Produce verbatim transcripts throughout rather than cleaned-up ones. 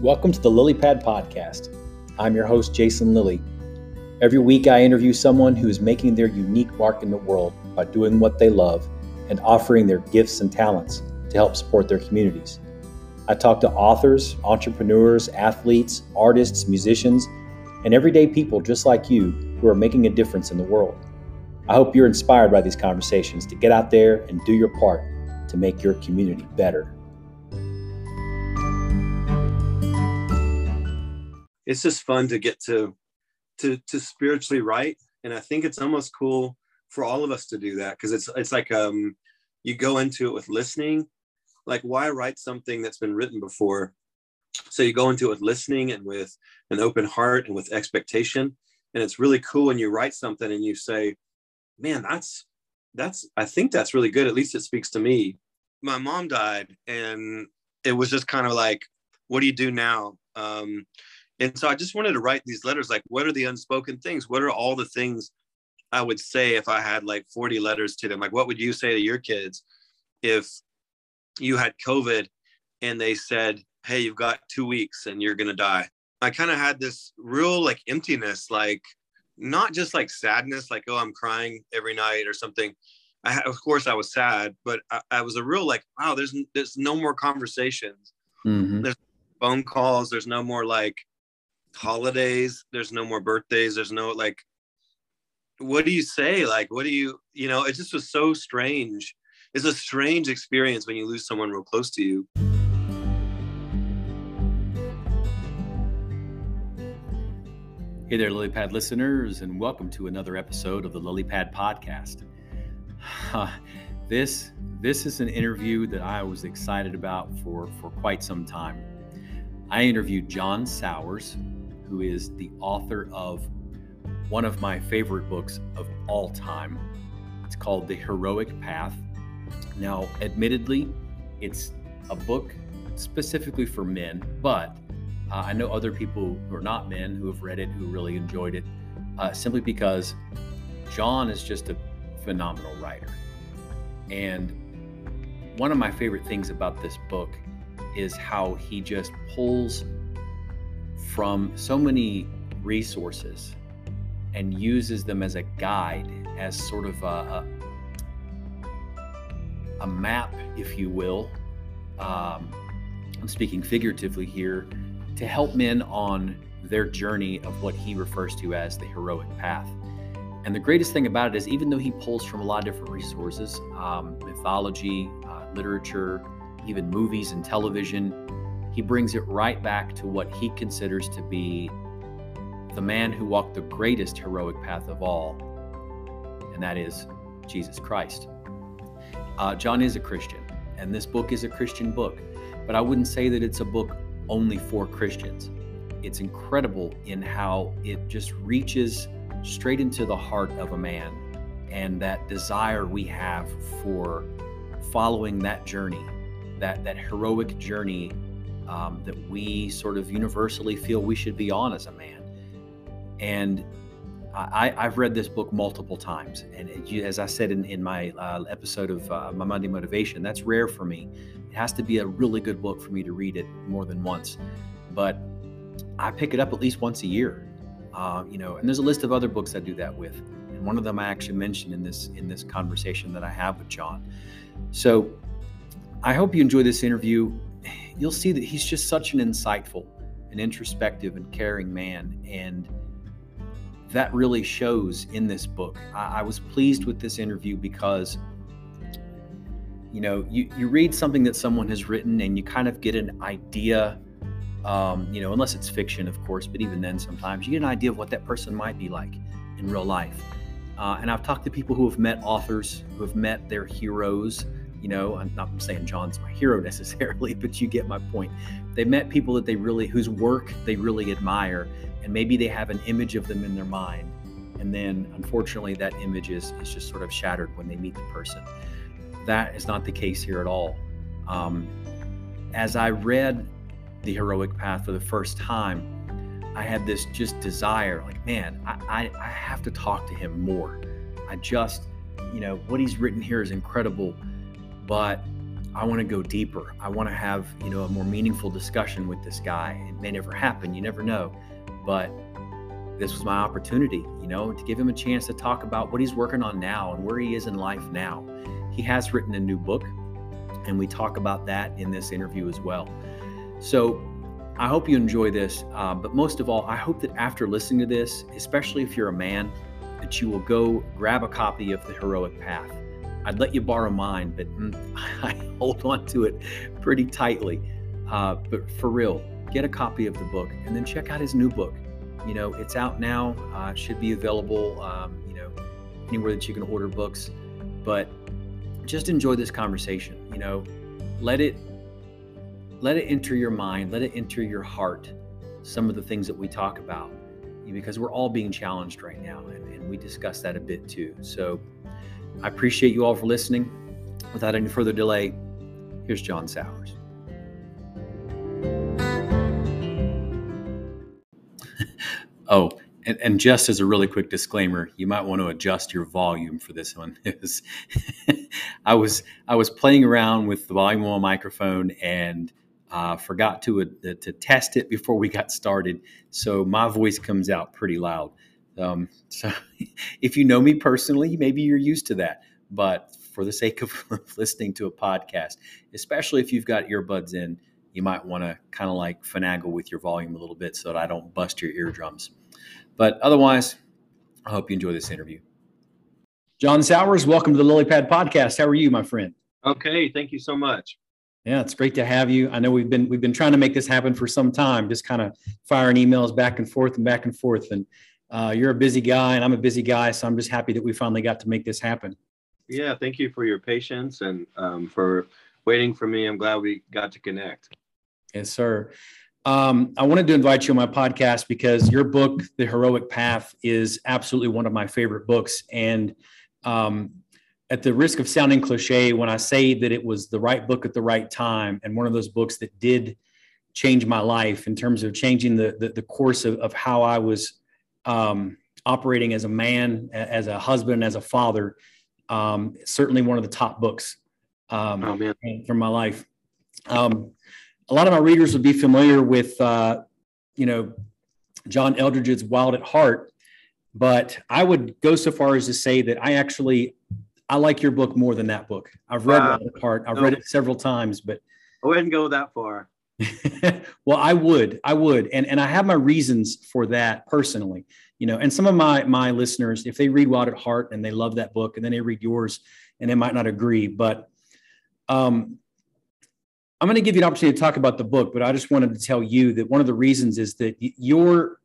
Welcome to the LilyPad Podcast. I'm your host, Jason Lilly. Every week I interview someone who is making their unique mark in the world by doing what they love and offering their gifts and talents to help support their communities. I talk to authors, entrepreneurs, athletes, artists, musicians, and everyday people just like you who are making a difference in the world. I hope you're inspired by these conversations to get out there and do your part to make your community better. It's just fun to get to, to, to spiritually write. And I think it's almost cool for all of us to do that. Cause it's, it's like, um, you go into it with listening, like why write something that's been written before? So you go into it with listening and with an open heart and with expectation. And it's really cool when you write something and you say, man, that's, that's, I think that's really good. At least it speaks to me. My mom died and it was just kind of like, what do you do now? Um, And so I just wanted to write these letters, like, what are the unspoken things? What are all the things I would say if I had like forty letters to them? Like, what would you say to your kids if you had COVID and they said, hey, you've got two weeks and you're going to die? I kind of had this real like emptiness, like not just like sadness, like, oh, I'm crying every night or something. I, of course, I was sad, but I, I was a real like, wow, there's, there's no more conversations. Mm-hmm. There's phone calls. There's no more like holidays, there's no more birthdays, there's no like, what do you say? Like, what do you, you know, it just was so strange. It's a strange experience when you lose someone real close to you. Hey there, LilyPad listeners, and welcome to another episode of the LilyPad Podcast. Uh, this, this is an interview that I was excited about for, for quite some time. I interviewed John Sowers, who is the author of one of my favorite books of all time. It's called The Heroic Path. Now, admittedly, it's a book specifically for men, but uh, I know other people who are not men who have read it, who really enjoyed it, uh, simply because John is just a phenomenal writer. And one of my favorite things about this book is how he just pulls from so many resources and uses them as a guide, as sort of a, a map, if you will. Um, I'm speaking figuratively here, to help men on their journey of what he refers to as the heroic path. And the greatest thing about it is, even though he pulls from a lot of different resources, um, mythology, uh, literature, even movies and television, he brings it right back to what he considers to be the man who walked the greatest heroic path of all, and that is Jesus Christ. Uh, John is a Christian, and this book is a Christian book, but I wouldn't say that it's a book only for Christians. It's incredible in how it just reaches straight into the heart of a man and that desire we have for following that journey. That, that heroic journey um, that we sort of universally feel we should be on as a man. And I, I've read this book multiple times. And it, as I said in, in my uh, episode of uh, My Monday Motivation, that's rare for me. It has to be a really good book for me to read it more than once. But I pick it up at least once a year. Uh, you know, and there's a list of other books I do that with. And one of them I actually mentioned in this, in this conversation that I have with John. So I hope you enjoy this interview. You'll see that he's just such an insightful and introspective and caring man. And that really shows in this book. I, I was pleased with this interview because, you know, you, you read something that someone has written and you kind of get an idea, um, you know, unless it's fiction, of course, but even then sometimes you get an idea of what that person might be like in real life. Uh, and I've talked to people who have met authors, who have met their heroes. You know, I'm not saying John's my hero necessarily, but you get my point. They met people that they really, whose work they really admire, and maybe they have an image of them in their mind. And then unfortunately that image is, is just sort of shattered when they meet the person. That is not the case here at all. Um, as I read The Heroic Path for the first time, I had this just desire, like, man, I, I, I have to talk to him more. I just, you know, what he's written here is incredible. But I want to go deeper. I want to have, you know, a more meaningful discussion with this guy. It may never happen. You never know. But this was my opportunity, you know, to give him a chance to talk about what he's working on now and where he is in life now. He has written a new book, and we talk about that in this interview as well. So I hope you enjoy this. Uh, but most of all, I hope that after listening to this, especially if you're a man, that you will go grab a copy of The Heroic Path. I'd let you borrow mine, but I hold on to it pretty tightly. Uh, but for real, get a copy of the book and then check out his new book. You know, it's out now. Uh, should be available, um, you know, anywhere that you can order books. But just enjoy this conversation. You know, let it let it enter your mind. Let it enter your heart. Some of the things that we talk about, because we're all being challenged right now, and, and we discuss that a bit too. So I appreciate you all for listening. Without any further delay, here's John Sowers. Oh, and, and just as a really quick disclaimer, you might want to adjust your volume for this one. I was I was playing around with the volume on my microphone and uh, forgot to uh, to test it before we got started, so my voice comes out pretty loud. Um, so if you know me personally, maybe you're used to that, but for the sake of listening to a podcast, especially if you've got earbuds in, you might want to kind of like finagle with your volume a little bit so that I don't bust your eardrums. But otherwise, I hope you enjoy this interview. John Sowers, welcome to the LilyPad Podcast. How are you, my friend? Okay. Thank you so much. Yeah, it's great to have you. I know we've been, we've been trying to make this happen for some time, just kind of firing emails back and forth and back and forth. And Uh, you're a busy guy and I'm a busy guy, so I'm just happy that we finally got to make this happen. Yeah, thank you for your patience and um, for waiting for me. I'm glad we got to connect. Yes, sir. Um, I wanted to invite you on my podcast because your book, The Heroic Path, is absolutely one of my favorite books. And um, at the risk of sounding cliche, when I say that it was the right book at the right time and one of those books that did change my life in terms of changing the, the, the course of, of how I was Um, operating as a man, as a husband, as a father, um, certainly one of the top books um, oh, man. from my life. Um, a lot of my readers would be familiar with, uh, you know, John Eldredge's Wild at Heart, but I would go so far as to say that I actually, I like your book more than that book. I've read wow. Wild at Heart. I've no. read it several times, but I wouldn't go that far. Well, I would, I would. And, and I have my reasons for that personally, you know, and some of my, my listeners, if they read Wild at Heart and they love that book and then they read yours and they might not agree, but um, I'm going to give you an opportunity to talk about the book, but I just wanted to tell you that one of the reasons is that you're,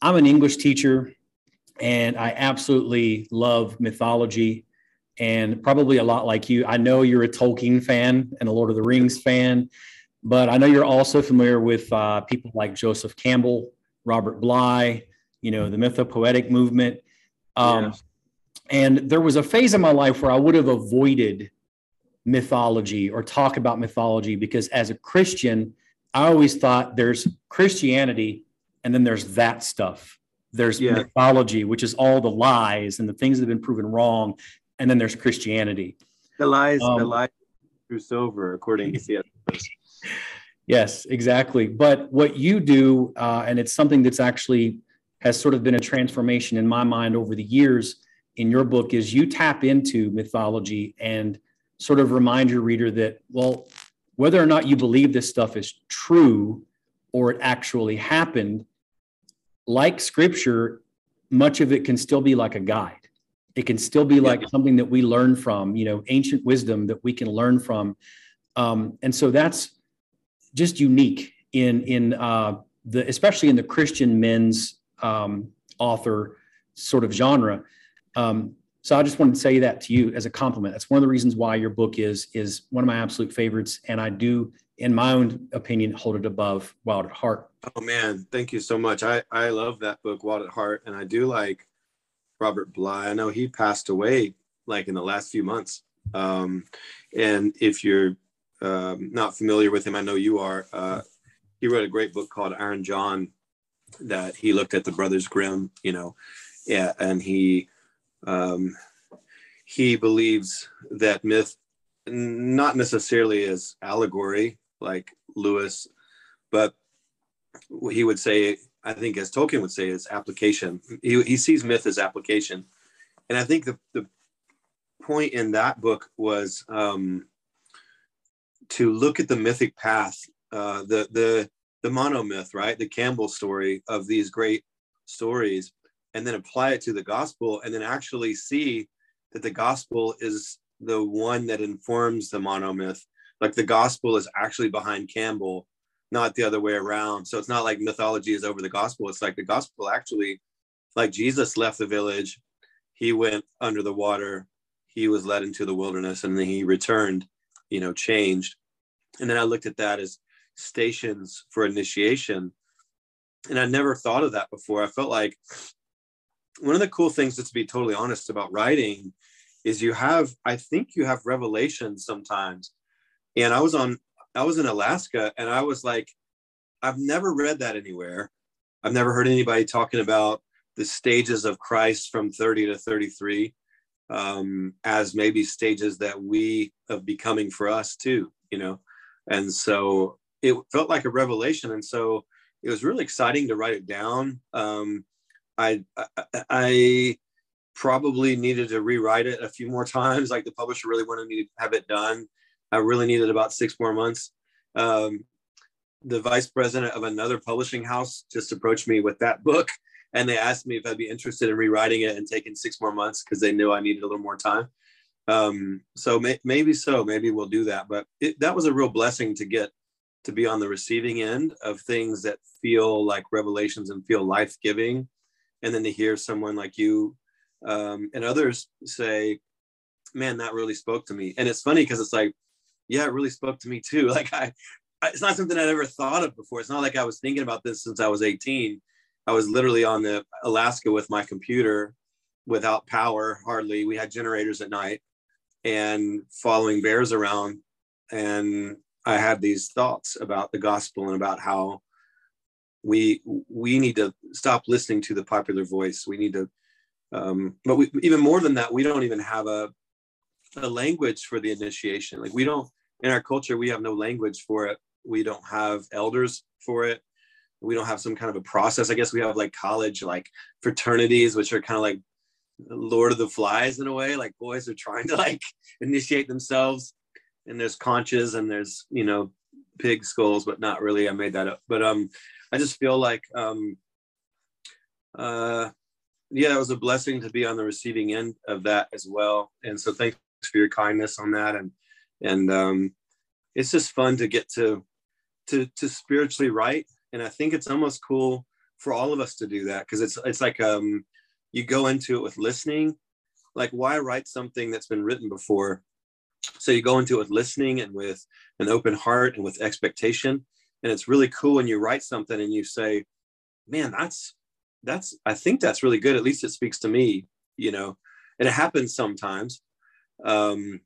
I'm an English teacher and I absolutely love mythology and probably a lot like you. I know you're a Tolkien fan and a Lord of the Rings fan. But I know you're also familiar with uh, people like Joseph Campbell, Robert Bly, you know, the mythopoetic movement. Um, yeah. And there was a phase in my life where I would have avoided mythology or talk about mythology because as a Christian, I always thought there's Christianity and then there's that stuff. There's yeah. mythology, which is all the lies and the things that have been proven wrong. And then there's Christianity. The lies, um, the lies through silver, according to C S. Lewis. Yes, exactly. But what you do, uh, and it's something that's actually has sort of been a transformation in my mind over the years in your book, is you tap into mythology and sort of remind your reader that, well, whether or not you believe this stuff is true or it actually happened, like scripture, much of it can still be like a guide. It can still be like yeah. something that we learn from, you know, ancient wisdom that we can learn from. Um, and so that's just unique in in uh, the especially in the Christian men's um, author sort of genre. Um, so I just wanted to say that to you as a compliment. That's one of the reasons why your book is is one of my absolute favorites, and I do, in my own opinion, hold it above Wild at Heart. Oh man, thank you so much. I I love that book, Wild at Heart, and I do like Robert Bly. I know he passed away like in the last few months, um, and if you're Um, not familiar with him, I know you are. Uh, he wrote a great book called Iron John that he looked at the Brothers Grimm, you know, yeah, and he um, he believes that myth not necessarily as allegory like Lewis, but he would say, I think as Tolkien would say, is application. He, he sees myth as application. And I think the, the point in that book was um, to look at the mythic path, uh, the, the, the monomyth, right? The Campbell story of these great stories, and then apply it to the gospel, and then actually see that the gospel is the one that informs the monomyth. Like the gospel is actually behind Campbell, not the other way around. So it's not like mythology is over the gospel. It's like the gospel actually, like Jesus left the village, he went under the water, he was led into the wilderness, and then he returned, you know, changed. And then I looked at that as stations for initiation. And I never thought of that before. I felt like one of the cool things, just to be totally honest about writing, is you have, I think you have revelations sometimes. And I was on, I was in Alaska, and I was like, I've never read that anywhere. I've never heard anybody talking about the stages of Christ from thirty to thirty-three um, as maybe stages that we of becoming for us too, you know? And so it felt like a revelation. And so it was really exciting to write it down. Um, I, I, I probably needed to rewrite it a few more times. Like the publisher really wanted me to have it done. I really needed about six more months. Um, the vice president of another publishing house just approached me with that book, and they asked me if I'd be interested in rewriting it and taking six more months because they knew I needed a little more time. Um, so may, maybe so, maybe we'll do that. But it, that was a real blessing to get to be on the receiving end of things that feel like revelations and feel life-giving. And then to hear someone like you um, and others say, man, that really spoke to me. And it's funny because it's like, yeah, it really spoke to me too. Like I, I, it's not something I'd ever thought of before. It's not like I was thinking about this since I was eighteen. I was literally on the Alaska with my computer without power, hardly. We had generators at night and following bears around. And I had these thoughts about the gospel and about how we we need to stop listening to the popular voice. We need to, um, but we, even more than that, we don't even have a, a language for the initiation. Like we don't, in our culture, we have no language for it. We don't have elders for it. We don't have some kind of a process. I guess we have like college, like fraternities, which are kind of like Lord of the Flies in a way, like boys are trying to like initiate themselves, and there's conches and there's, you know, pig skulls, but not really. I made that up. But um, I just feel like, um, uh, yeah, it was a blessing to be on the receiving end of that as well. And so thanks for your kindness on that. And, and um, it's just fun to get to, to, to spiritually write. And I think it's almost cool for all of us to do that, because it's it's like um, you go into it with listening. Like, why write something that's been written before? So you go into it with listening and with an open heart and with expectation. And it's really cool when you write something and you say, man, that's, that's, I think that's really good. At least it speaks to me, you know, and it happens sometimes. Um,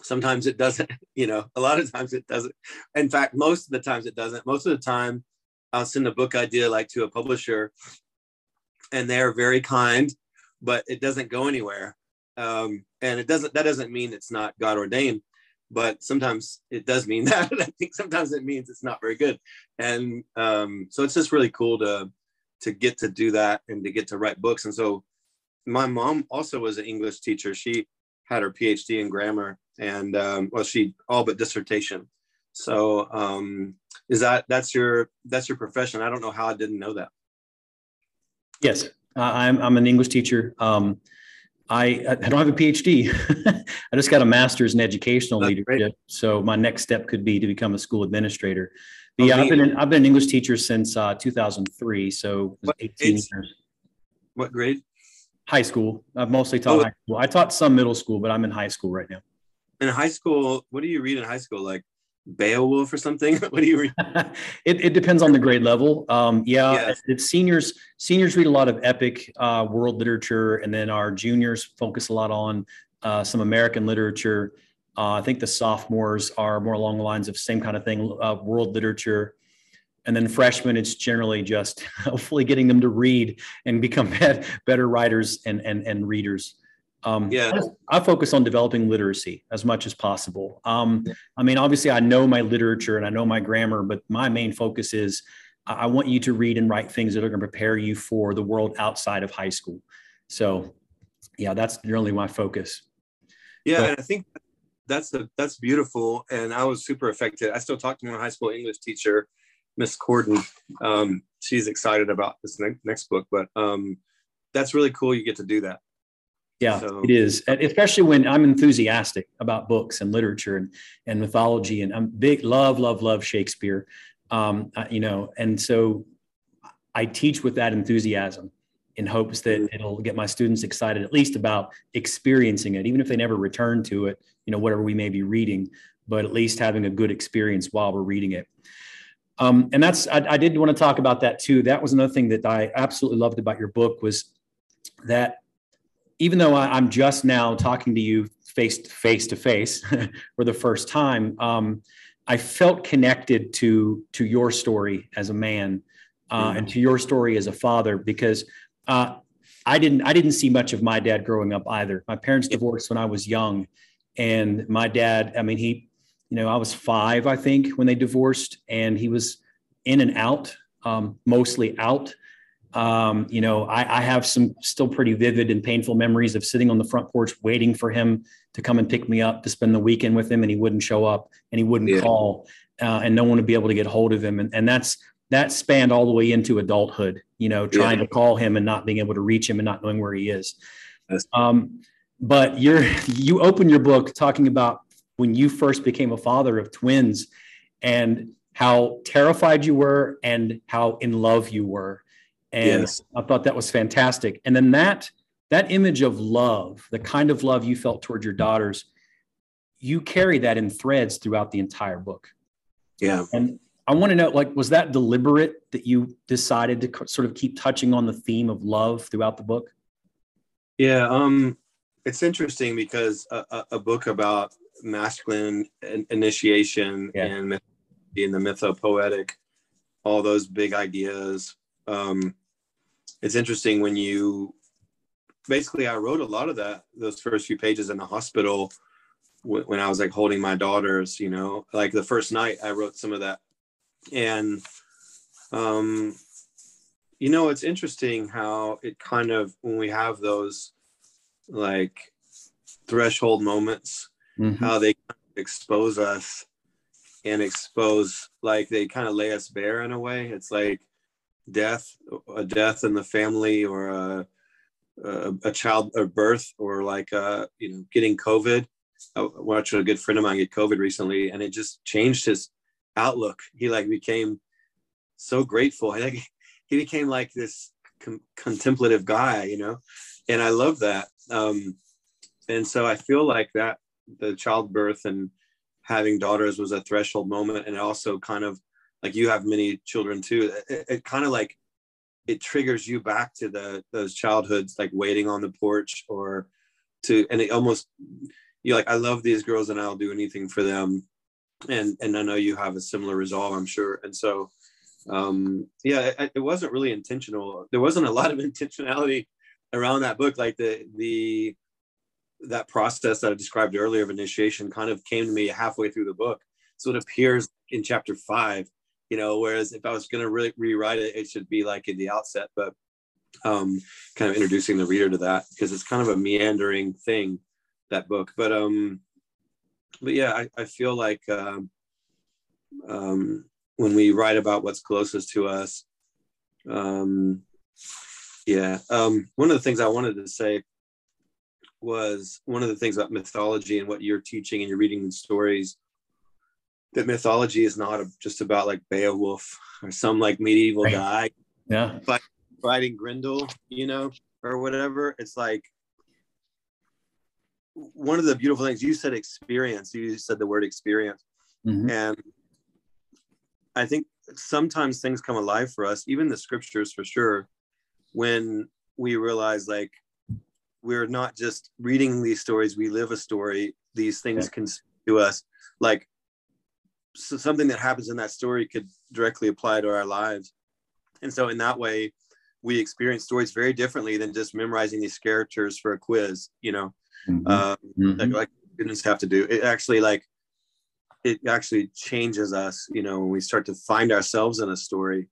sometimes it doesn't, you know, a lot of times it doesn't. In fact, most of the times it doesn't. Most of the time I'll send a book idea like to a publisher and they're very kind, but it doesn't go anywhere. Um, and it doesn't, that doesn't mean it's not God ordained, but sometimes it does mean that. I think sometimes it means it's not very good. And um, so it's just really cool to, to get to do that and to get to write books. And so my mom also was an English teacher. She had her P H D in grammar and, um, well, she all but dissertation. So um, is that, that's your, that's your profession. I don't know how I didn't know that. Yes, I'm, I'm an English teacher. Um, I, I don't have a P H D. I just got a master's in educational That's leadership. Great. So my next step could be to become a school administrator. But yeah, I've been, an, I've been an English teacher since uh, two thousand three. So what, eighteen years. What grade? High school. I've mostly taught oh, high school. I taught some middle school, but I'm in high school right now. In high school, what do you read in high school? Like Beowulf or something? What do you read? it, it depends on the grade level. Um, yeah, yeah. It's, it's seniors. Seniors read a lot of epic uh, world literature, and then our juniors focus a lot on uh, some American literature. Uh, I think the sophomores are more along the lines of same kind of thing, uh, world literature. And then freshmen, it's generally just hopefully getting them to read and become better writers and and, and readers. Um, yeah. I, I focus on developing literacy as much as possible. Um, I mean, obviously, I know my literature and I know my grammar, but my main focus is I want you to read and write things that are going to prepare you for the world outside of high school. So, yeah, that's really my focus. Yeah, but, and I think that's a, that's beautiful. And I was super affected. I still talk to my high school English teacher, Miss Corden. Um, she's excited about this ne- next book, but um, that's really cool. You get to do that. Yeah, so. It is, especially when I'm enthusiastic about books and literature and, and mythology, and I'm big, love, love, love Shakespeare, um, uh, you know, and so I teach with that enthusiasm in hopes that it'll get my students excited, at least about experiencing it, even if they never return to it, you know, whatever we may be reading, but at least having a good experience while we're reading it. Um, and that's, I, I did want to talk about that too. That was another thing that I absolutely loved about your book was that even though I, I'm just now talking to you face to face to face for the first time, um, I felt connected to to your story as a man uh, mm-hmm. and to your story as a father, because uh, I didn't I didn't see much of my dad growing up either. My parents divorced when I was young, and my dad, I mean, he, you know, I was five, I think, when they divorced, and he was in and out, um, mostly out. Um, you know, I, I have some still pretty vivid and painful memories of sitting on the front porch waiting for him to come and pick me up to spend the weekend with him, and he wouldn't show up, and he wouldn't yeah. call, uh, and no one would be able to get hold of him. And, and that's that spanned all the way into adulthood, you know, trying yeah. to call him and not being able to reach him and not knowing where he is. Um, but you're you open your book talking about when you first became a father of twins and how terrified you were and how in love you were. And yes. I thought that was fantastic. And then that that image of love, the kind of love you felt toward your daughters, you carry that in threads throughout the entire book. Yeah. And I want to know, like, was that deliberate that you decided to sort of keep touching on the theme of love throughout the book? Yeah. Um, it's interesting because a, a, a book about masculine initiation yeah. and being the mythopoetic, all those big ideas. Um, it's interesting when you, basically I wrote a lot of that, those first few pages in the hospital w- when I was like holding my daughters, you know, like the first night I wrote some of that. And, um, you know, it's interesting how it kind of, when we have those like threshold moments, mm-hmm. how they expose us and expose, like they kind of lay us bare in a way. It's like, death, a death in the family, or a, a, a child or birth, or like, uh, you know, getting COVID. I watched a good friend of mine get COVID recently, and it just changed his outlook. He like became so grateful. He, like, he became like this com- contemplative guy, you know, and I love that. Um, and so I feel like that the childbirth and having daughters was a threshold moment. And also kind of, like you have many children too. It, it kind of like, it triggers you back to the those childhoods, like waiting on the porch or to, and it almost, you're like, I love these girls and I'll do anything for them. And and I know you have a similar resolve, I'm sure. And so, um, yeah, it, it wasn't really intentional. There wasn't a lot of intentionality around that book. Like the, the that process that I described earlier of initiation kind of came to me halfway through the book. So it appears in chapter five. You know, whereas if I was going to really rewrite it, it should be like in the outset, but um, kind of introducing the reader to that, because it's kind of a meandering thing, that book. But um, but yeah, I, I feel like um, um, when we write about what's closest to us, um, yeah, um, one of the things I wanted to say was one of the things about mythology and what you're teaching and you're reading in stories, that mythology is not just about like Beowulf or some like medieval right. guy yeah. fight, fighting Grendel, you know, or whatever. It's like one of the beautiful things you said, experience, you said the word experience. Mm-hmm. And I think sometimes things come alive for us, even the scriptures for sure, when we realize like we're not just reading these stories, we live a story. These things yeah. can speak to us, like, so something that happens in that story could directly apply to our lives. And so in that way, we experience stories very differently than just memorizing these characters for a quiz, you know, mm-hmm. uh, mm-hmm. like, like we didn't have to do. It actually like, it actually changes us, you know, when we start to find ourselves in a story.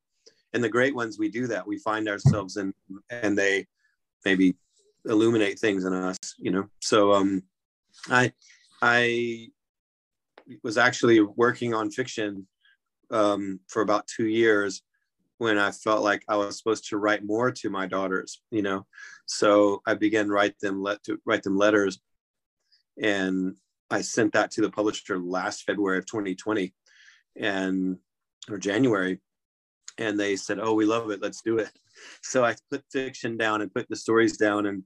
And the great ones, we do that. We find ourselves in, and they maybe illuminate things in us, you know? So um, I, I was actually working on fiction um, for about two years when I felt like I was supposed to write more to my daughters, you know? So I began write them let to write them letters. And I sent that to the publisher last February of twenty twenty and, or January. And they said, oh, we love it. Let's do it. So I put fiction down and put the stories down and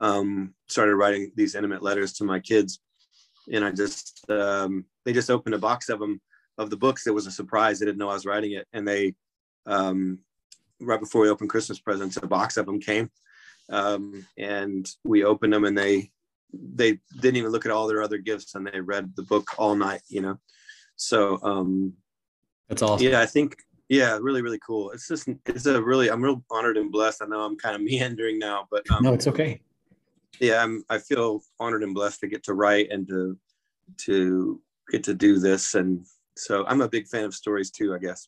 um, started writing these intimate letters to my kids. And I just, um, they just opened a box of them, of the books. It was a surprise. They didn't know I was writing it. And they, um, right before we opened Christmas presents, a box of them came um, and we opened them and they, they didn't even look at all their other gifts and they read the book all night, you know? So um, that's awesome. Yeah, I think, yeah, really, really cool. It's just, it's a really, I'm real honored and blessed. I know I'm kind of meandering now, but um, no, it's okay. Yeah, I'm, I feel honored and blessed to get to write and to, to get to do this. And so I'm a big fan of stories too, I guess.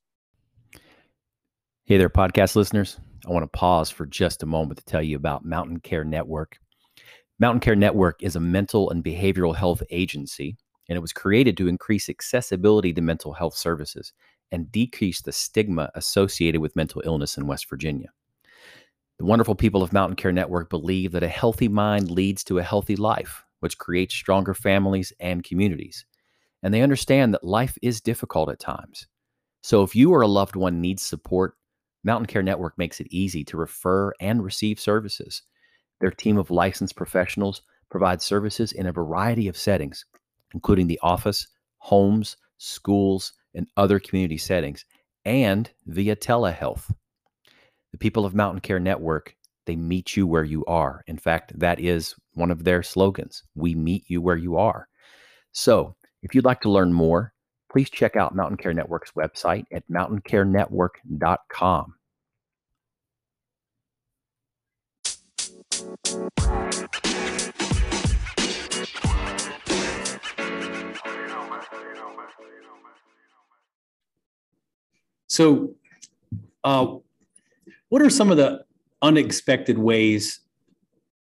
Hey there, podcast listeners. I want to pause for just a moment to tell you about Mountain Care Network. Mountain Care Network is a mental and behavioral health agency, and it was created to increase accessibility to mental health services and decrease the stigma associated with mental illness in West Virginia. The wonderful people of Mountain Care Network believe that a healthy mind leads to a healthy life, which creates stronger families and communities. And they understand that life is difficult at times. So if you or a loved one needs support, Mountain Care Network makes it easy to refer and receive services. Their team of licensed professionals provides services in a variety of settings, including the office, homes, schools, and other community settings, and via telehealth. The people of Mountain Care Network, they meet you where you are. In fact, that is one of their slogans. We meet you where you are. So if you'd like to learn more, please check out Mountain Care Network's website at mountain care network dot com. So uh, what are some of the unexpected ways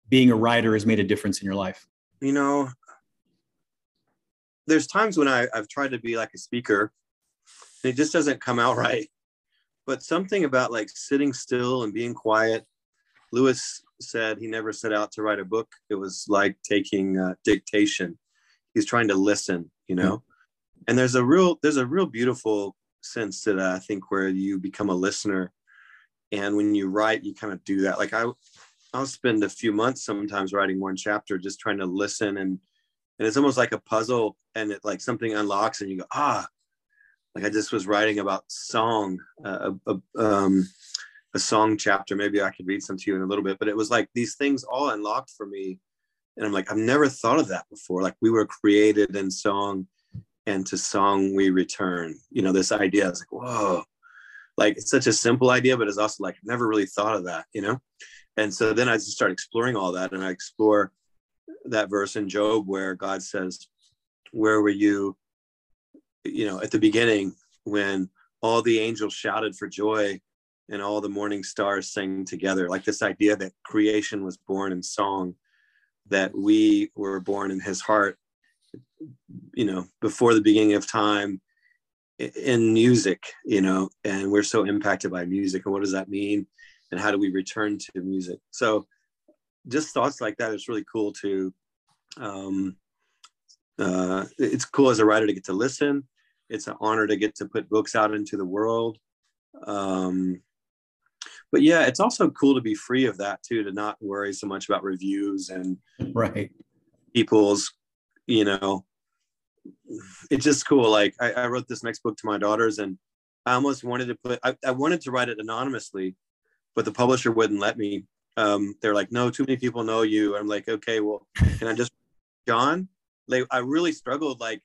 being a writer has made a difference in your life? You know, there's times when I, I've tried to be like a speaker and it just doesn't come out right. But something about like sitting still and being quiet. Lewis said he never set out to write a book. It was like taking uh, dictation. He's trying to listen, you know, mm-hmm. and there's a real, there's a real beautiful sense to that, I think, where you become a listener. And when you write, you kind of do that. Like I, I'll spend a few months sometimes writing one chapter, just trying to listen. And, and it's almost like a puzzle and it like something unlocks and you go, ah, like I just was writing about song, uh, a, a, um, a song chapter. Maybe I could read some to you in a little bit, but it was like these things all unlocked for me. And I'm like, I've never thought of that before. Like we were created in song, and to song we return, you know, this idea is like, whoa, like it's such a simple idea, but it's also like, I've never really thought of that, you know? And so then I just start exploring all that. And I explore that verse in Job where God says, where were you, you know, at the beginning when all the angels shouted for joy and all the morning stars sang together, like this idea that creation was born in song, that we were born in his heart, you know, before the beginning of time in music, you know, and we're so impacted by music. And what does that mean? And how do we return to music? So just thoughts like that. It's really cool to, um, uh, it's cool as a writer to get to listen. It's an honor to get to put books out into the world. Um, but yeah, it's also cool to be free of that too, to not worry so much about reviews and right. people's, you know, it's just cool. Like I, I wrote this next book to my daughters and I almost wanted to put, I, I wanted to write it anonymously, but the publisher wouldn't let me. Um, they're like, no, too many people know you. And I'm like, okay, well, and I just, John, they, I really struggled. Like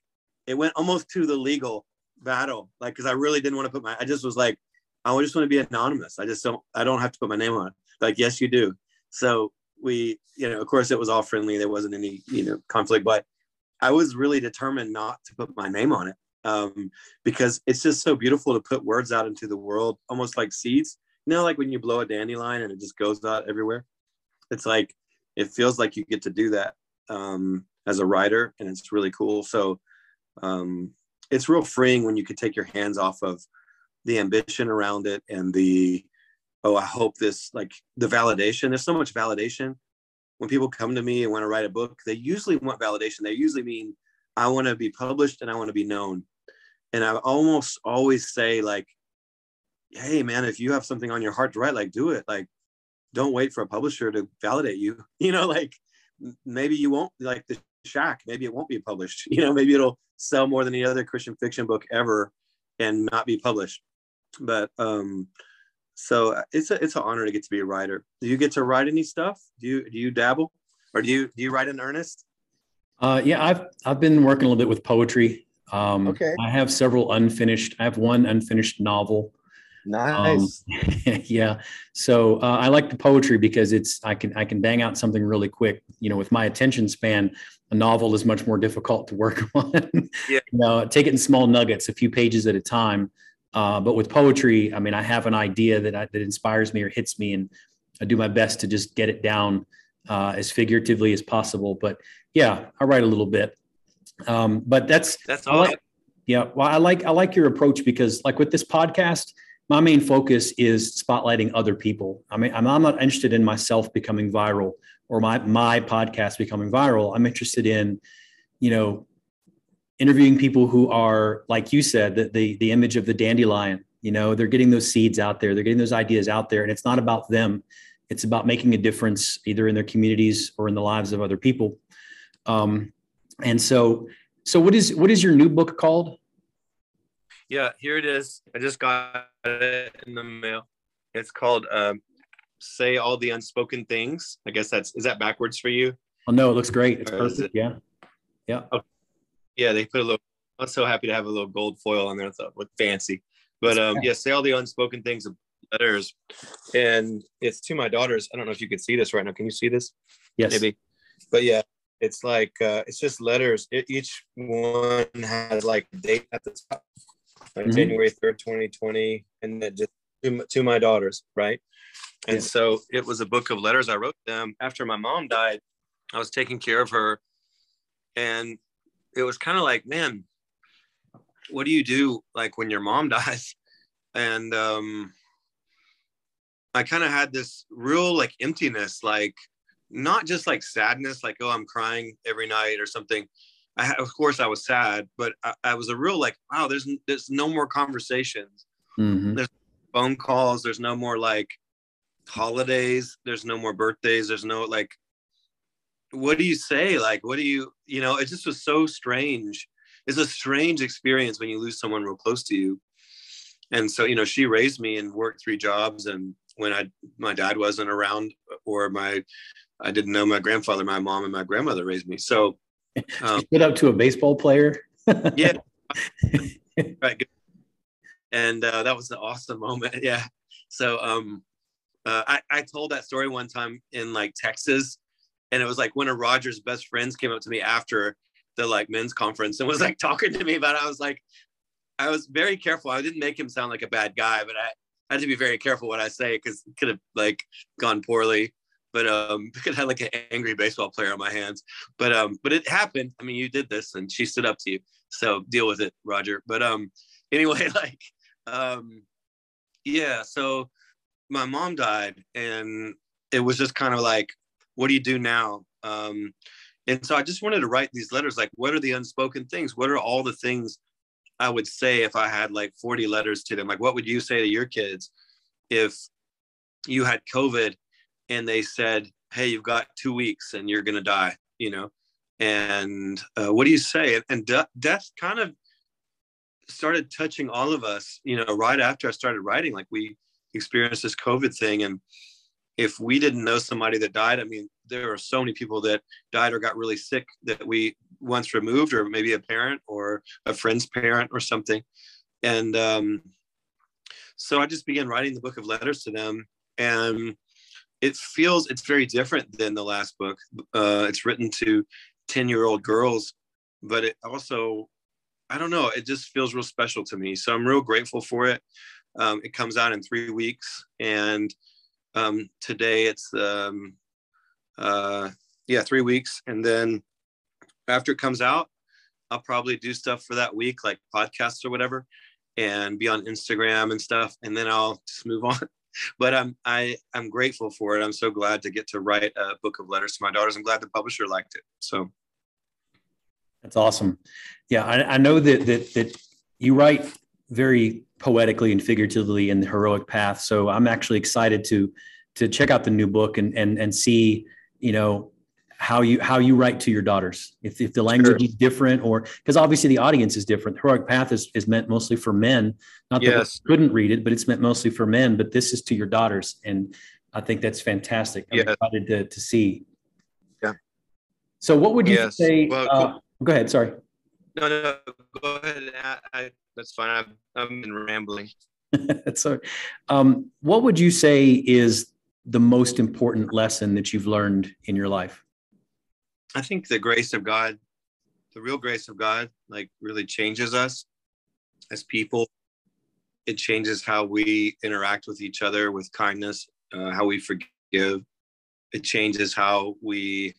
it went almost to the legal battle. Like, cause I really didn't want to put my, I just was like, I just want to be anonymous. I just don't, I don't have to put my name on it. Like, yes, you do. So we, you know, of course it was all friendly. There wasn't any, you know, conflict, but I was really determined not to put my name on it. Um, because it's just so beautiful to put words out into the world, almost like seeds, you know, like when you blow a dandelion and it just goes out everywhere. It's like, it feels like you get to do that, um, as a writer, and it's really cool. So, um, it's real freeing when you can take your hands off of the ambition around it and the, oh, I hope this, like the validation. There's so much validation. When people come to me and want to write a book, they usually want validation. They usually mean, I want to be published and I want to be known. And I almost always say, like, hey man, if you have something on your heart to write, like, do it. Like, don't wait for a publisher to validate you. You know, like, maybe you won't, like The Shack, maybe it won't be published. You know, maybe it'll sell more than any other Christian fiction book ever and not be published. But um, so it's a, it's an honor to get to be a writer. Do you get to write any stuff? Do you do you dabble, or do you do you write in earnest? Uh, yeah, I've I've been working a little bit with poetry. Um, okay. I have several unfinished. I have one unfinished novel. Nice. Um, yeah. So uh, I like the poetry because it's I can I can bang out something really quick. You know, with my attention span, a novel is much more difficult to work on. Yeah. You know, take it in small nuggets, a few pages at a time. Uh, but with poetry, I mean, I have an idea that I, that inspires me or hits me, and I do my best to just get it down uh, as figuratively as possible. But yeah, I write a little bit. Um, but that's that's all. I like, yeah, well, I like I like your approach, because, like, with this podcast, my main focus is spotlighting other people. I mean, I'm, I'm not interested in myself becoming viral or my my podcast becoming viral. I'm interested in, you know, interviewing people who are, like you said, the, the the image of the dandelion. You know, they're getting those seeds out there. They're getting those ideas out there, and it's not about them. It's about making a difference either in their communities or in the lives of other people. Um, and so, so what is what is your new book called? Yeah, here it is. I just got it in the mail. It's called um, "Say All the Unspoken Things." I guess that's is that backwards for you? Oh no, it looks great. It's perfect. It? Yeah, yeah. Okay. Yeah, they put a little, I'm so happy to have a little gold foil on there. It's look fancy. But um, yeah, Say All the Unspoken Things of Letters. And it's to my daughters. I don't know if you can see this right now. Can you see this? Yes. Maybe. But yeah, it's like, uh, it's just letters. It, each one has like a date at the top, like mm-hmm. January third, twenty twenty. And that just to, to my daughters, right? And yeah. So it was a book of letters. I wrote them after my mom died. I was taking care of her. And it was kind of like, man, what do you do like when your mom dies? And um, I kind of had this real like emptiness, like not just like sadness, like, oh, I'm crying every night or something. I, of course I was sad, but I, I was a real like, wow, there's, there's no more conversations. Mm-hmm. There's phone calls. There's no more like holidays. There's no more birthdays. There's no like, what do you say? Like, what do you, you know, it just was so strange. It's a strange experience when you lose someone real close to you. And so, you know, she raised me and worked three jobs. And when I, my dad wasn't around, or my, I didn't know my grandfather, my mom and my grandmother raised me. So um, she put up to a baseball player. Yeah. Right. Good. And uh, that was an awesome moment. Yeah. So um, uh, I, I told that story one time in like Texas. And it was like one of Roger's best friends came up to me after the like men's conference and was like talking to me about it. I was like, I was very careful. I didn't make him sound like a bad guy, but I, I had to be very careful what I say because it could have like gone poorly. But um, I could have like an angry baseball player on my hands. But um, but it happened. I mean, you did this, and she stood up to you. So deal with it, Roger. But um, anyway, like um, yeah. So my mom died, and it was just kind of like, what do you do now? Um, and so I just wanted to write these letters. Like, what are the unspoken things? What are all the things I would say if I had like forty letters to them? Like, what would you say to your kids if you had COVID and they said, hey, you've got two weeks and you're going to die, you know? And uh, what do you say? And, and de- death kind of started touching all of us, you know, right after I started writing. Like, we experienced this COVID thing, and if we didn't know somebody that died, I mean, there are so many people that died or got really sick that we once removed, or maybe a parent or a friend's parent or something. And um, So I just began writing the book of letters to them, and it feels, it's very different than the last book. Uh, it's written to ten-year-old girls, but it also, I don't know, it just feels real special to me. So I'm real grateful for it. Um, it comes out in three weeks, and um, today it's, um, uh, yeah, three weeks. And then after it comes out, I'll probably do stuff for that week, like podcasts or whatever, and be on Instagram and stuff. And then I'll just move on. But I'm, I, I'm grateful for it. I'm so glad to get to write a book of letters to my daughters. I'm glad the publisher liked it. So. That's awesome. Yeah. I, I know that, that, that you write very poetically and figuratively in The Heroic Path. So I'm actually excited to, to check out the new book and, and, and see, you know, how you, how you write to your daughters, if, if the language sure. is different, or because obviously the audience is different. The Heroic Path is, is meant mostly for men, not that yes. we couldn't read it, but it's meant mostly for men, but this is to your daughters. And I think that's fantastic. I'm yes. excited to, to see. Yeah. So what would you yes. say? Well, uh, cool. Go ahead. Sorry. No, no, go ahead. I, I, that's fine. I've, I've been rambling. That's all right. Um, what would you say is the most important lesson that you've learned in your life? I think the grace of God, the real grace of God, like really changes us as people. It changes how we interact with each other with kindness, uh, how we forgive. It changes how we...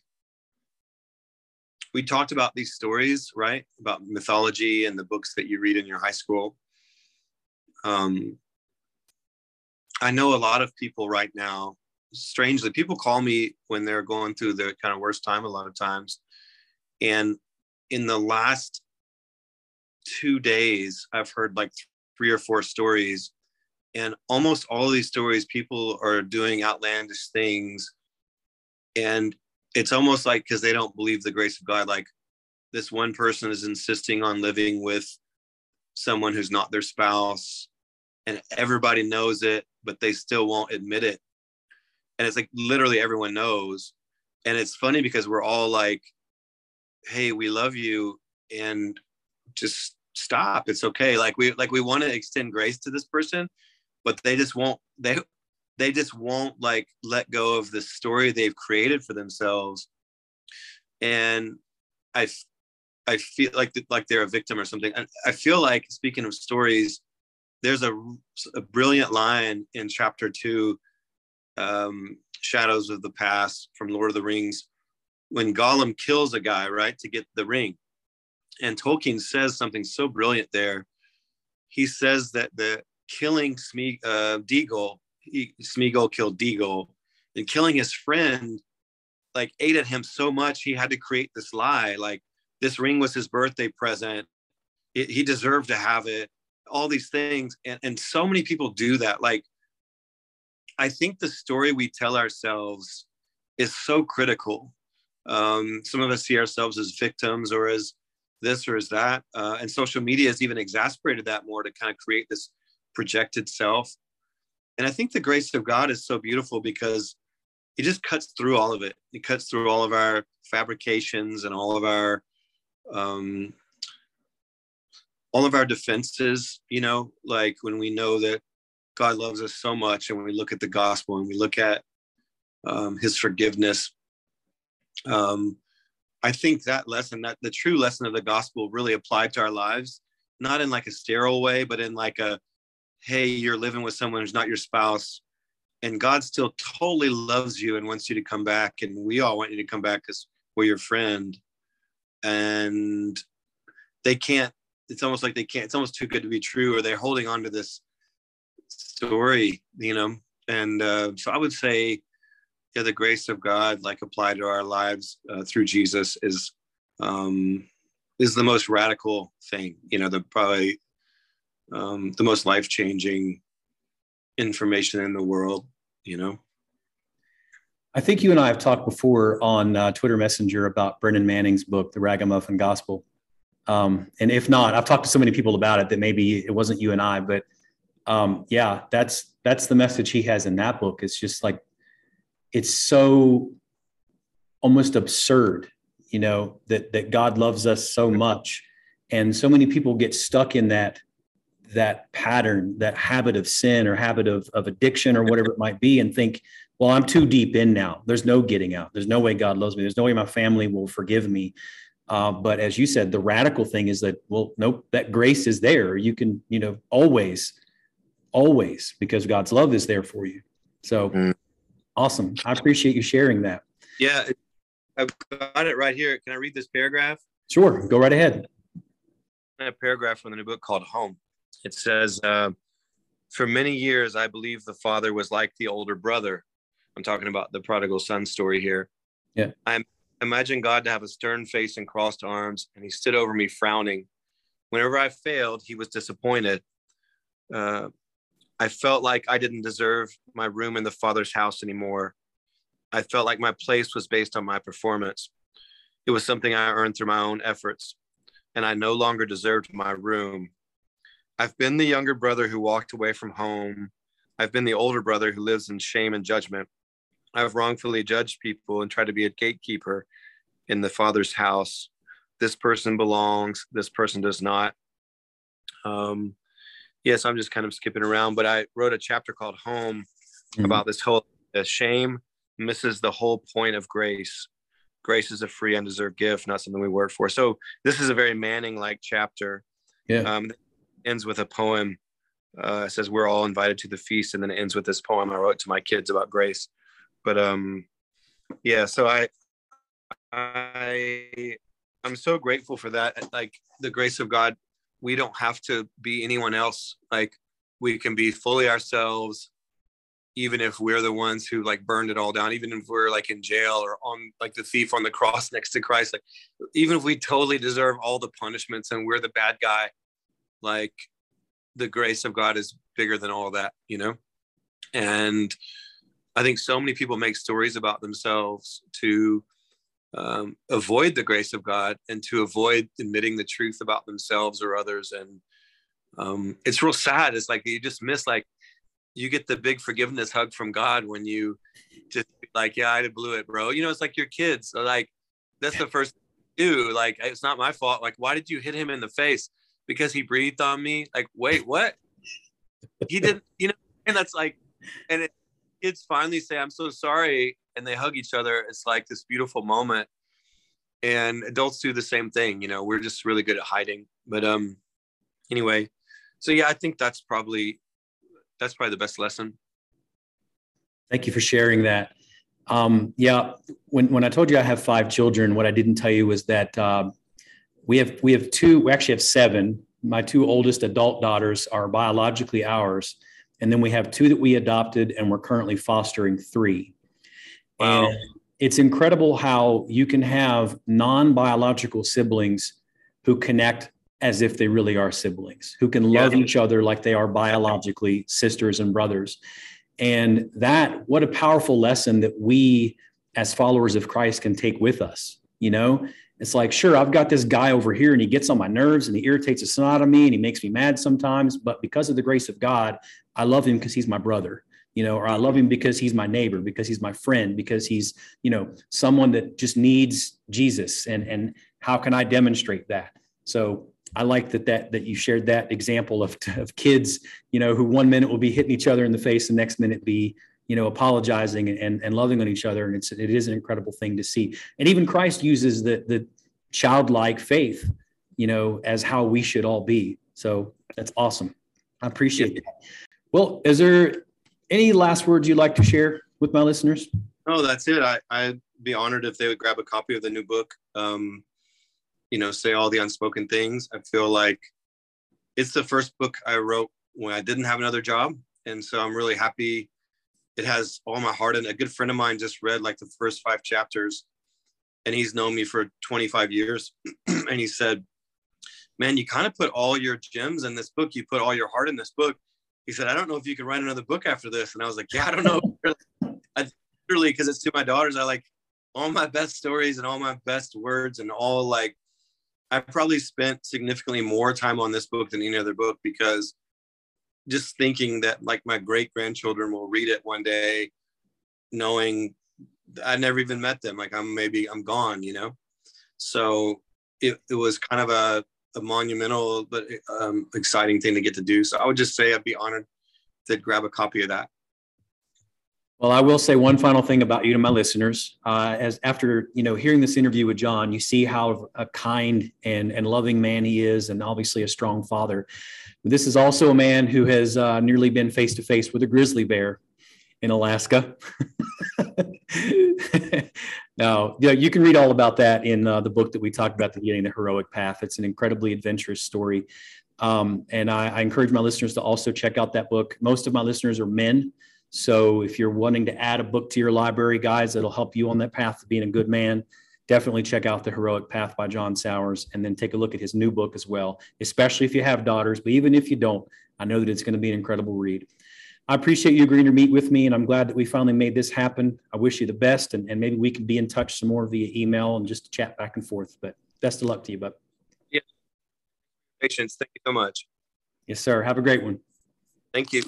We talked about these stories, right? About mythology and the books that you read in your high school. Um, I know a lot of people right now, strangely, people call me when they're going through their kind of worst time a lot of times. And in the last two days, I've heard like three or four stories. And almost all of these stories, people are doing outlandish things. And it's almost like because they don't believe the grace of God, like this one person is insisting on living with someone who's not their spouse, and everybody knows it, but they still won't admit it. And it's like literally everyone knows. And it's funny because we're all like, hey, we love you, and just stop. It's okay. Like we like we want to extend grace to this person, but they just won't. They They just won't like let go of the story they've created for themselves. And I, I feel like the, like they're a victim or something. And I feel like, speaking of stories, there's a, a brilliant line in chapter two, um, Shadows of the Past from Lord of the Rings, when Gollum kills a guy, right, to get the ring. And Tolkien says something so brilliant there. He says that the killing Sme- uh, Déagol, He, Sméagol killed Déagol, and killing his friend like ate at him so much he had to create this lie, like this ring was his birthday present, it, he deserved to have it, all these things. And, and so many people do that. Like I think the story we tell ourselves is so critical. Um, some of us see ourselves as victims or as this or as that, uh, and social media has even exacerbated that more to kind of create this projected self. And I think the grace of God is so beautiful because it just cuts through all of it. It cuts through all of our fabrications and all of our, um, all of our defenses, you know, like when we know that God loves us so much, and when we look at the gospel and we look at um, his forgiveness, um, I think that lesson, that the true lesson of the gospel really applied to our lives, not in like a sterile way, but in like a, hey, you're living with someone who's not your spouse, and God still totally loves you and wants you to come back. And we all want you to come back because we're your friend. And they can't, it's almost like they can't, it's almost too good to be true, or they're holding on to this story, you know? And uh, so I would say, yeah, the grace of God, like applied to our lives uh, through Jesus is, um, is the most radical thing, you know, the probably, um, the most life-changing information in the world, you know? I think you and I have talked before on uh, Twitter Messenger about Brendan Manning's book, The Ragamuffin Gospel. Um, and if not, I've talked to so many people about it that maybe it wasn't you and I, but um, yeah, that's, that's the message he has in that book. It's just like, it's so almost absurd, you know, that, that God loves us so much. And so many people get stuck in that that pattern, that habit of sin or habit of, of addiction or whatever it might be, and think, well, I'm too deep in now. There's no getting out. There's no way God loves me. There's no way my family will forgive me. Uh, but as you said, the radical thing is that, well, nope, that grace is there. You can, you know, always, always, because God's love is there for you. So mm-hmm. Awesome. I appreciate you sharing that. Yeah, I've got it right here. Can I read this paragraph? Sure. Go right ahead. A paragraph from the new book called Home. It says, uh, for many years, I believed the father was like the older brother. I'm talking about the prodigal son story here. Yeah. I imagined God to have a stern face and crossed arms, and he stood over me frowning. Whenever I failed, he was disappointed. Uh, I felt like I didn't deserve my room in the father's house anymore. I felt like my place was based on my performance. It was something I earned through my own efforts, and I no longer deserved my room. I've been the younger brother who walked away from home. I've been the older brother who lives in shame and judgment. I've wrongfully judged people and tried to be a gatekeeper in the father's house. This person belongs, this person does not. Um, yes, I'm just kind of skipping around, but I wrote a chapter called Home mm-hmm. about this whole uh, shame misses the whole point of grace. Grace is a free, undeserved gift, not something we work for. So this is a very Manning-like chapter. Yeah. Um, ends with a poem. Uh, it says, we're all invited to the feast. And then it ends with this poem I wrote to my kids about grace. But um, yeah, so I, I, I'm so grateful for that. Like the grace of God, we don't have to be anyone else. Like we can be fully ourselves, even if we're the ones who like burned it all down, even if we're like in jail or on like the thief on the cross next to Christ, like even if we totally deserve all the punishments and we're the bad guy, like the grace of God is bigger than all that, you know? And I think so many people make stories about themselves to um, avoid the grace of God and to avoid admitting the truth about themselves or others. And um, it's real sad. It's like, you just miss, like you get the big forgiveness hug from God when you just like, yeah, I blew it, bro. You know, it's like your kids are like, that's the first thing you do. Like, it's not my fault. Like, why did you hit him in the face? Because he breathed on me. Like, wait, what? He didn't, you know, and that's like, and it, kids finally say, I'm so sorry. And they hug each other. It's like this beautiful moment. And adults do the same thing. You know, we're just really good at hiding. But um, anyway, so yeah, I think that's probably, that's probably the best lesson. Thank you for sharing that. Um, yeah. When, when I told you I have five children, what I didn't tell you was that, um, uh, We have we have two, we actually have seven. My two oldest adult daughters are biologically ours. And then we have two that we adopted and we're currently fostering three. Wow. And it's incredible how you can have non-biological siblings who connect as if they really are siblings, who can love yeah. each other like they are biologically sisters and brothers. And that, what a powerful lesson that we as followers of Christ can take with us, you know? It's like, sure, I've got this guy over here and he gets on my nerves and he irritates the snot out of me and he makes me mad sometimes. But because of the grace of God, I love him because he's my brother, you know, or I love him because he's my neighbor, because he's my friend, because he's, you know, someone that just needs Jesus. And, and how can I demonstrate that? So I like that, that, that you shared that example of, of kids, you know, who one minute will be hitting each other in the face, the next minute be, you know, apologizing and, and loving on each other. And it's, it is an incredible thing to see. And even Christ uses the, the childlike faith, you know, as how we should all be. So that's awesome. I appreciate it. Well, is there any last words you'd like to share with my listeners? Oh, that's it. I, I'd be honored if they would grab a copy of the new book. Um, you know, Say All the Unspoken Things. I feel like it's the first book I wrote when I didn't have another job. And so I'm really happy. It has all my heart. And a good friend of mine just read like the first five chapters and he's known me for twenty-five years. And he said, man, you kind of put all your gems in this book. You put all your heart in this book. He said, I don't know if you could write another book after this. And I was like, yeah, I don't know. I literally, cause it's to my daughters. I like all my best stories and all my best words and all like, I probably spent significantly more time on this book than any other book because just thinking that like my great grandchildren will read it one day, knowing I never even met them. Like I'm maybe I'm gone, you know? So it, it was kind of a a monumental but um, exciting thing to get to do. So I would just say I'd be honored to grab a copy of that. Well, I will say one final thing about you to my listeners. Uh, as after, you know, hearing this interview with John, you see how a kind and, and loving man he is, and obviously a strong father. This is also a man who has uh, nearly been face to face with a grizzly bear in Alaska. Now, yeah, you can read all about that in uh, the book that we talked about at the beginning, The Heroic Path. It's an incredibly adventurous story. Um, and I, I encourage my listeners to also check out that book. Most of my listeners are men. So if you're wanting to add a book to your library, guys, that'll help you on that path to being a good man, definitely check out The Heroic Path by John Sowers, and then take a look at his new book as well, especially if you have daughters. But even if you don't, I know that it's going to be an incredible read. I appreciate you agreeing to meet with me, and I'm glad that we finally made this happen. I wish you the best, and, and maybe we can be in touch some more via email and just chat back and forth. But best of luck to you, bud. Yeah. Patience. Thank you so much. Yes, sir. Have a great one. Thank you.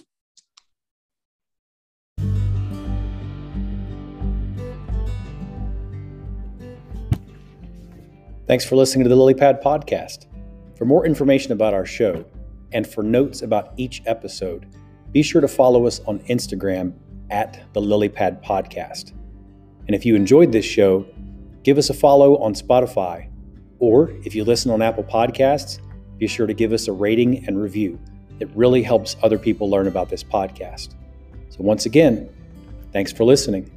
Thanks for listening to the LilyPad Podcast. For more information about our show and for notes about each episode, be sure to follow us on Instagram at the LilyPad Podcast. And if you enjoyed this show, give us a follow on Spotify, or if you listen on Apple Podcasts, be sure to give us a rating and review. It really helps other people learn about this podcast. So once again, thanks for listening.